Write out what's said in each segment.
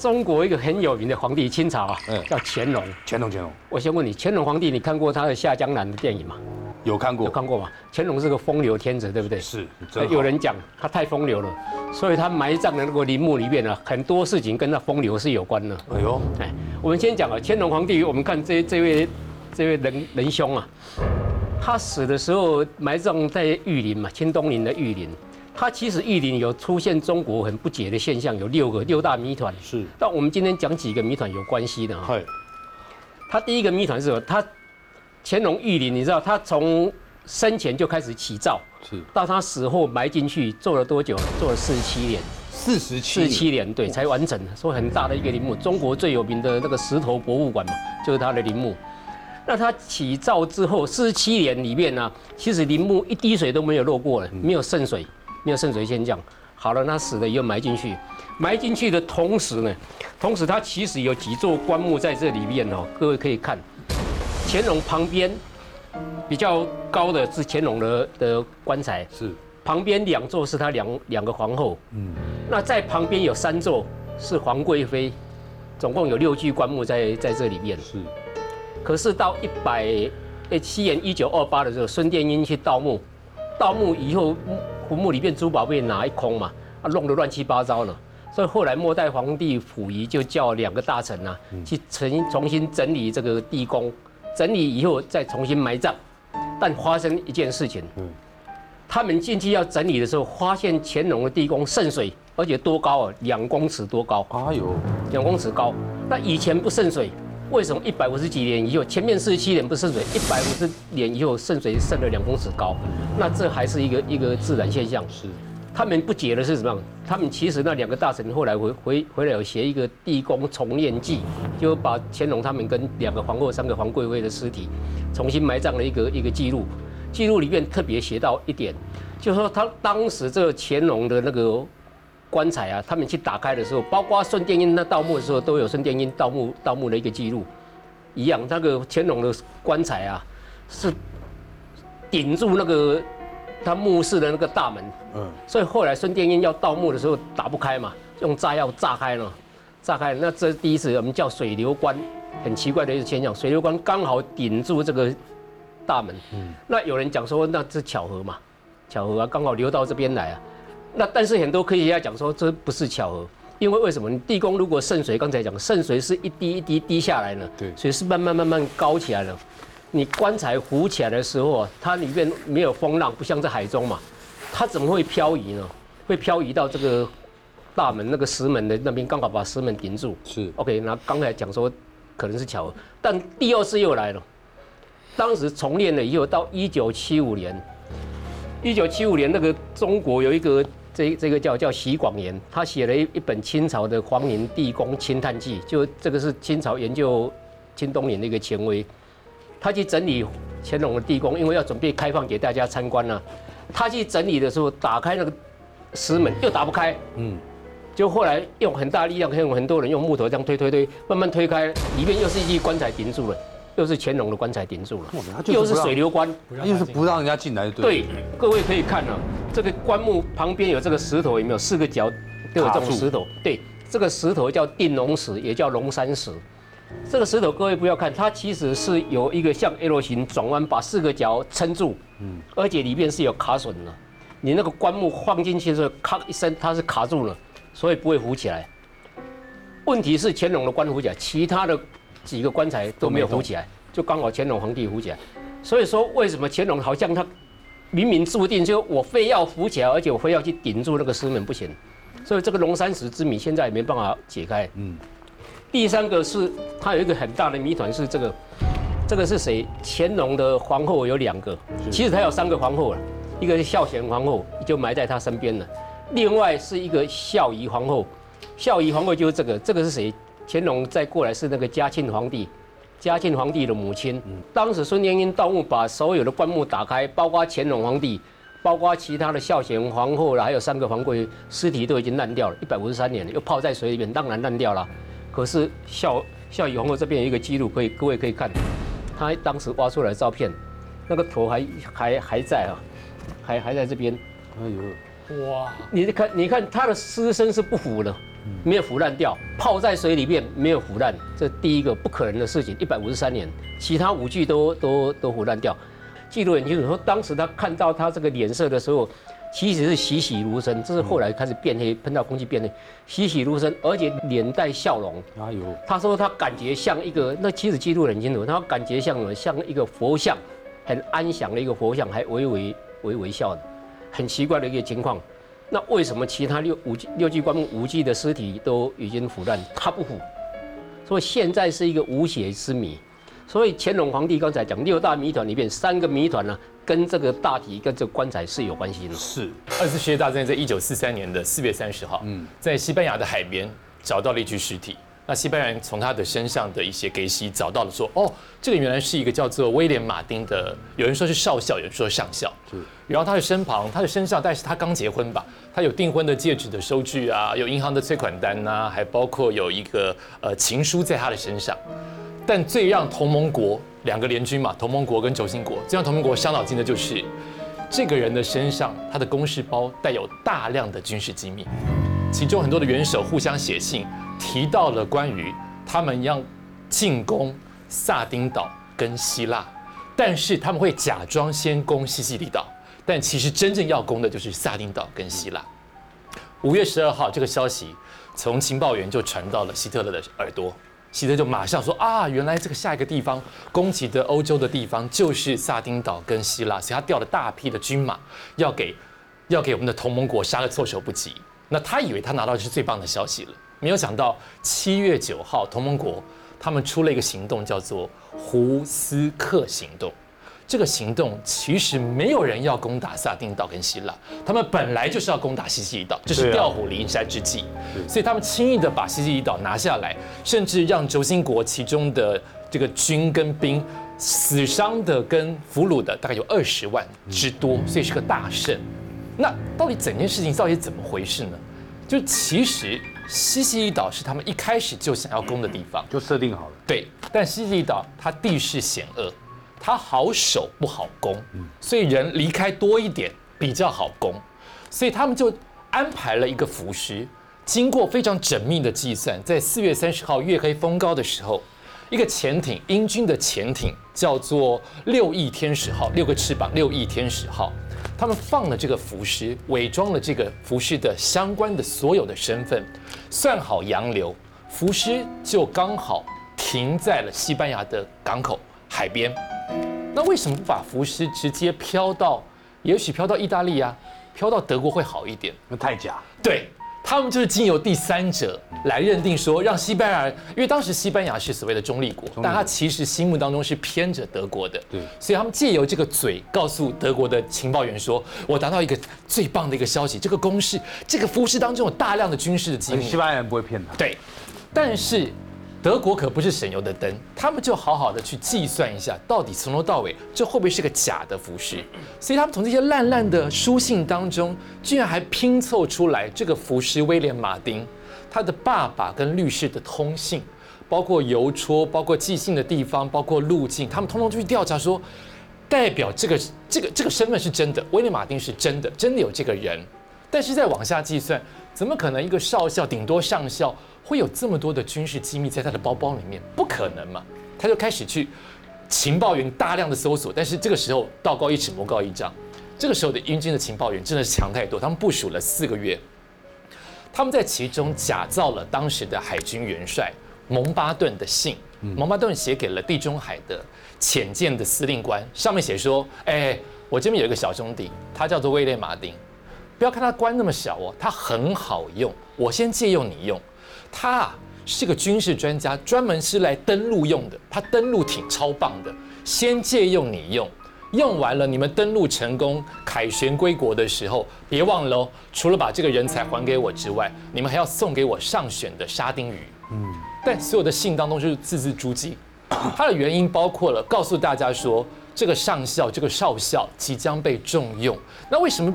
中国一个很有名的皇帝，清朝啊，叫乾隆。乾隆，我先问你，乾隆皇帝，你看过他的《下江南》的电影吗？有看过嘛？乾隆是个风流天子，对不对？是。有人讲他太风流了，所以他埋葬的那个陵墓里面呢，很多事情跟他风流是有关的。哎呦，哎，我们先讲啊，乾隆皇帝，我们看这位仁兄啊，他死的时候埋葬在玉林嘛，清东陵的玉林。它其实玉林有出现中国很不解的现象，有六大谜团。是，但我们今天讲几个谜团有关系的啊。它第一个谜团是什么？它乾隆玉林，你知道他从生前就开始起造，是，到他死后埋进去做了多久？做了47年。47年，对，才完成。所以很大的一个陵墓，中国最有名的那个石头博物馆嘛，就是他的陵墓。那它起造之后47年里面呢、啊，其实陵墓一滴水都没有落过了，没有渗水现象。好了，那死了以后埋进去的同时呢，它其实有几座棺木在这里面哦。各位可以看，乾隆旁边比较高的是乾隆的棺材，是旁边两座是他两个皇后，嗯，那在旁边有3座是皇贵妃，总共有6具棺木在这里面。是，可是到1928年的时候，孙殿英去盗墓以后。古墓里面珠宝被拿一空嘛，啊，弄得乱七八糟了。所以后来末代皇帝溥仪就叫2个大臣啊，去重新整理这个地宫，整理以后再重新埋葬。但发生一件事情，他们进去要整理的时候，发现乾隆的地宫渗水，而且多高啊，2公尺多高。哎呦，2公尺高。那以前不渗水，为什么150几年以后，前面47年不渗水，150年以后渗水渗了2公尺高？那这还是一个自然现象。是，他们不解的是什么？他们其实那2个大臣后来回来有写一个地宫重炼记，就把乾隆他们跟2个皇后、3个皇贵妃的尸体重新埋葬了一个记录。记录里面特别写到一点，就是说他当时这个乾隆的那个棺材啊，他们去打开的时候，包括孙殿英他盗墓的时候，都有孙殿英盗墓的一个记录，一样。那个乾隆的棺材啊，是顶住那个他墓室的那个大门，嗯，所以后来孙殿英要盗墓的时候打不开嘛，用炸药炸开了。那这是第一次我们叫水流棺，很奇怪的一个现象，水流棺刚好顶住这个大门，嗯，那有人讲说那是巧合嘛，巧合啊，刚好流到这边来啊。那但是很多科学家讲说这不是巧合，因为为什么？你地宫如果渗水，刚才讲渗水是一滴一滴滴下来呢，对，水是慢慢高起来了。你棺材浮起来的时候啊，它里面没有风浪，不像在海中嘛，它怎么会漂移呢？会漂移到这个大门那个石门的那边，刚好把石门顶住。是 OK， 那刚才讲说可能是巧合，但第2次又来了，当时重练了以后，到1975年，那个中国有一个。这个叫徐广言，他写了一本清朝的皇陵地宫清探记，就这个是清朝研究清东陵的一个权威。他去整理乾隆的地宫，因为要准备开放给大家参观了、啊。他去整理的时候，打开那个石门又打不开，嗯，就后来用很大力量，用很多人用木头这样推，慢慢推开，里面又是一具棺材顶住了。又是乾隆的棺材顶住了，又是水流棺，又是不让人家进来。对，各位可以看啊，这个棺木旁边有这个石头，有没有4个角都有这种石头？对，这个石头叫定龙石，也叫龙山石。这个石头各位不要看，它其实是有一个像 L 型转弯，把4个角撑住，嗯，而且里面是有卡榫的。你那个棺木放进去的时候，咔一声，它是卡住了，所以不会浮起来。问题是乾隆的棺浮起来，其他的。几个棺材都没有浮起来，就刚好乾隆皇帝浮起来。所以说，为什么乾隆好像他明明注定，就我非要浮起来，而且我非要去顶住那个石门不行。所以这个龙山石之谜现在也没办法解开。嗯，第3个是它有一个很大的谜团是这个是谁？乾隆的皇后有2个，其实他有3个皇后了，一个是孝贤皇后，就埋在他身边了，另外是一个孝仪皇后，就是这个是谁？乾隆再过来是那个嘉庆皇帝的母亲。当时孙殿英盗墓，把所有的棺木打开，包括乾隆皇帝，包括其他的孝贤皇后啦，还有3个皇贵尸体都已经烂掉了，153年了，又泡在水里面，当然烂掉了。可是孝仪皇后这边有一个记录，各位可以看，她当时挖出来的照片，那个头还在啊，还在这边。哎呦，哇！你看她的尸身是不腐的。没有腐烂掉，泡在水里面没有腐烂，这第一个不可能的事情。153年，其他5具都腐烂掉。记录很清楚，说当时他看到他这个脸色的时候，其实是栩栩如生，这是后来开始变黑，喷到空气变黑，栩栩如生，而且脸带笑容。哎呦，他说他感觉像一个，那其实记录很清楚，他感觉像什么？像一个佛像，很安详的一个佛像，还微微笑的，很奇怪的一个情况。那为什么其他六具棺木5具的尸体都已经腐烂，他不腐？所以现在是一个无解之谜。所以乾隆皇帝刚才讲6大谜团里面3个谜团呢，跟这个大体跟这个棺材是有关系的。是2次世界大战在1943年的4月30号，在西班牙的海边找到了一具尸体。那西班牙人从他的身上的一些给息找到了说，哦，这个原来是一个叫做威廉·马丁的，有人说是少校，有人说上校。然后他的身旁，他的身上，但是他刚结婚吧，他有订婚的戒指的收据啊，有银行的催款单啊，还包括有一个情书在他的身上。但最让同盟国2个联军嘛，同盟国跟轴心国，最让同盟国伤脑筋的就是，这个人的身上，他的公事包带有大量的军事机密，其中很多的元首互相写信。提到了关于他们要进攻萨丁岛跟希腊，但是他们会假装先攻西西里岛，但其实真正要攻的就是萨丁岛跟希腊。5月12号，这个消息从情报员就传到了希特勒的耳朵，希特勒就马上说啊，原来这个下一个地方攻击的欧洲的地方就是萨丁岛跟希腊，所以他调了大批的军马要给我们的同盟国杀个措手不及。那他以为他拿到的是最棒的消息了。没有想到，7月9号，同盟国他们出了一个行动，叫做胡斯克行动。这个行动其实没有人要攻打萨丁岛跟希腊，他们本来就是要攻打西西里岛，这是调虎离山之计。所以他们轻易的把西西里岛拿下来，甚至让轴心国其中的这个军跟兵死伤的跟俘虏的大概有20万之多，所以是个大胜。那到底整件事情到底怎么回事呢？就其实西西里岛是他们一开始就想要攻的地方，就设定好了。对，但西西里岛它地势险恶，它好守不好攻，所以人离开多一点比较好攻，所以他们就安排了一个伏师，经过非常缜密的计算，在4月30号月黑风高的时候，一个潜艇，英军的潜艇叫做6翼天使号，6个翅膀，6翼天使号。他们放了这个浮尸，伪装了这个浮尸的相关的所有的身份，算好洋流，浮尸就刚好停在了西班牙的港口海边。那为什么不把浮尸直接飘到，也许飘到意大利啊，飘到德国会好一点？那太假。对，他们就是经由第3者来认定说，让西班牙人，因为当时西班牙是所谓的中立国，但他其实心目当中是偏着德国的，对，所以他们借由这个嘴告诉德国的情报员说，我达到一个最棒的一个消息，这个公式，这个服饰当中有大量的军事的机密，西班牙人不会骗他。对，但是德国可不是省油的灯，他们就好好的去计算一下，到底从头到尾这会不会是个假的服饰？所以他们从这些烂烂的书信当中，居然还拼凑出来这个服饰威廉·马丁，他的爸爸跟律师的通信，包括邮戳，包括寄信的地方，包括路径，他们通通去调查说，代表这个身份是真的，威廉·马丁是真的，真的有这个人。但是再往下计算，怎么可能一个少校，顶多上校，会有这么多的军事机密在他的包包里面？不可能嘛！他就开始去情报员大量的搜索，但是这个时候道高一尺，魔高一丈。这个时候的英军的情报员真的是强太多，他们部署了4个月，他们在其中假造了当时的海军元帅蒙巴顿的信，蒙巴顿写给了地中海的潜舰的司令官，上面写说：“哎，我这边有一个小兄弟，他叫做威廉·马丁。”不要看他官那么小哦，他很好用。我先借用你用，他是个军事专家，专门是来登陆用的。他登陆挺超棒的，先借用你用。用完了，你们登陆成功，凯旋归国的时候，别忘了哦，除了把这个人才还给我之外，你们还要送给我上选的沙丁鱼。但所有的信当中就是字字珠玑。他的原因包括了告诉大家说，这个上校、这个少校即将被重用，那为什么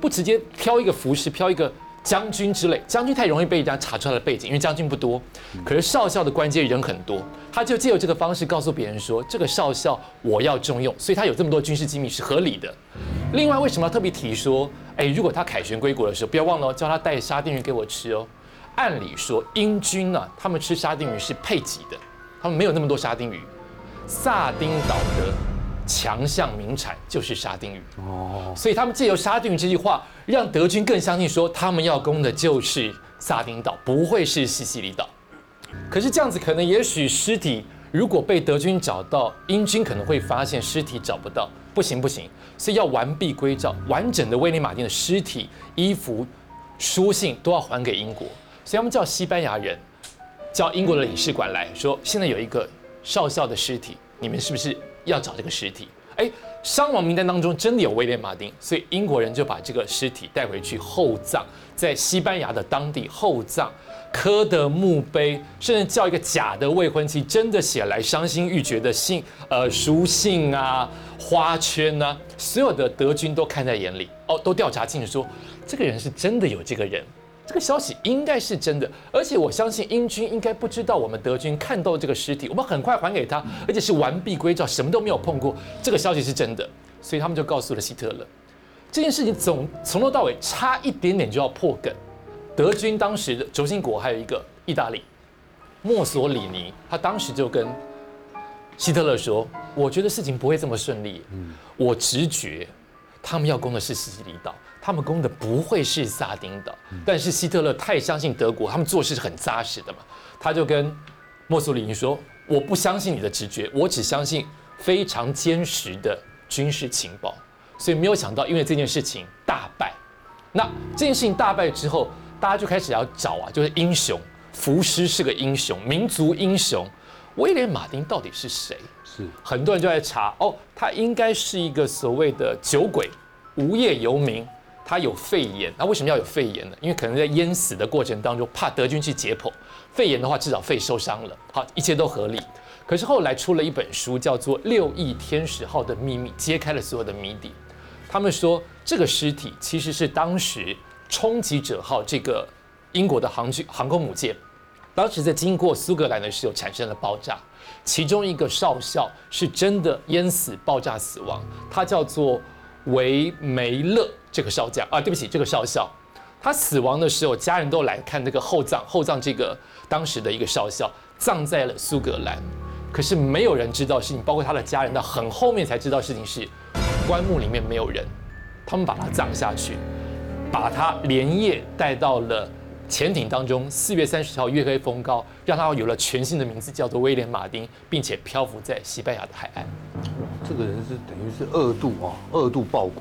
不直接挑一个服饰，挑一个将军之类？将军太容易被人家查出他的背景，因为将军不多，可是少校的官阶人很多，他就借由这个方式告诉别人说，这个少校我要重用，所以他有这么多军事机密是合理的。另外，为什么要特别提说，如果他凯旋归国的时候，不要忘了叫他带沙丁鱼给我吃哦。按理说英军呢，他们吃沙丁鱼是配给的，他们没有那么多沙丁鱼。萨丁岛的强项名产就是沙丁鱼，所以他们借由沙丁鱼这句话，让德军更相信说他们要攻的就是萨丁岛，不会是西西里岛。可是这样子可能，也许尸体如果被德军找到，英军可能会发现尸体找不到，不行，所以要完璧归赵，完整的威廉马丁的尸体、衣服、书信都要还给英国，所以他们叫西班牙人，叫英国的领事馆来说，现在有一个少校的尸体，你们是不是要找这个尸体？哎，伤亡名单当中真的有威廉马丁，所以英国人就把这个尸体带回去厚葬，在西班牙的当地厚葬。科的墓碑，甚至叫一个假的未婚妻，真的写来伤心欲绝的信，书信啊，花圈啊，所有的德军都看在眼里，都调查清楚说，这个人是真的有这个人，这个消息应该是真的，而且我相信英军应该不知道我们德军看到这个尸体，我们很快还给他，而且是完璧归赵，什么都没有碰过，这个消息是真的，所以他们就告诉了希特勒，这件事情从头到尾差一点点就要破梗。德军当时的轴心国还有一个意大利，墨索里尼，他当时就跟希特勒说：“我觉得事情不会这么顺利，我直觉他们要攻的是西西里岛，他们攻的不会是撒丁岛。”但是希特勒太相信德国，他们做事是很扎实的嘛，他就跟墨索里尼说：“我不相信你的直觉，我只相信非常坚实的军事情报。”所以没有想到，因为这件事情大败。那这件事情大败之后，大家就开始要找啊，就是英雄，福师是个英雄，民族英雄，威廉马丁到底是谁？是很多人就在查哦，他应该是一个所谓的酒鬼，无业游民，他有肺炎。那为什么要有肺炎呢？因为可能在淹死的过程当中，怕德军去解剖。肺炎的话，至少肺受伤了。好，一切都合理。可是后来出了一本书，叫做《六翼天使号的秘密》，揭开了所有的谜底。他们说，这个尸体其实是当时冲击者号这个英国的航空母舰，当时在经过苏格兰的时候产生了爆炸，其中一个少校是真的淹死爆炸死亡，他叫做维梅勒这个少校，他死亡的时候家人都来看这个厚葬这个当时的一个少校葬在了苏格兰，可是没有人知道事情，包括他的家人到很后面才知道事情是棺木里面没有人，他们把他葬下去。把他连夜带到了潜艇当中。4月30号，月黑风高，让他有了全新的名字，叫做威廉马丁，并且漂浮在西班牙的海岸。这个人是等于是2度啊，2度报国。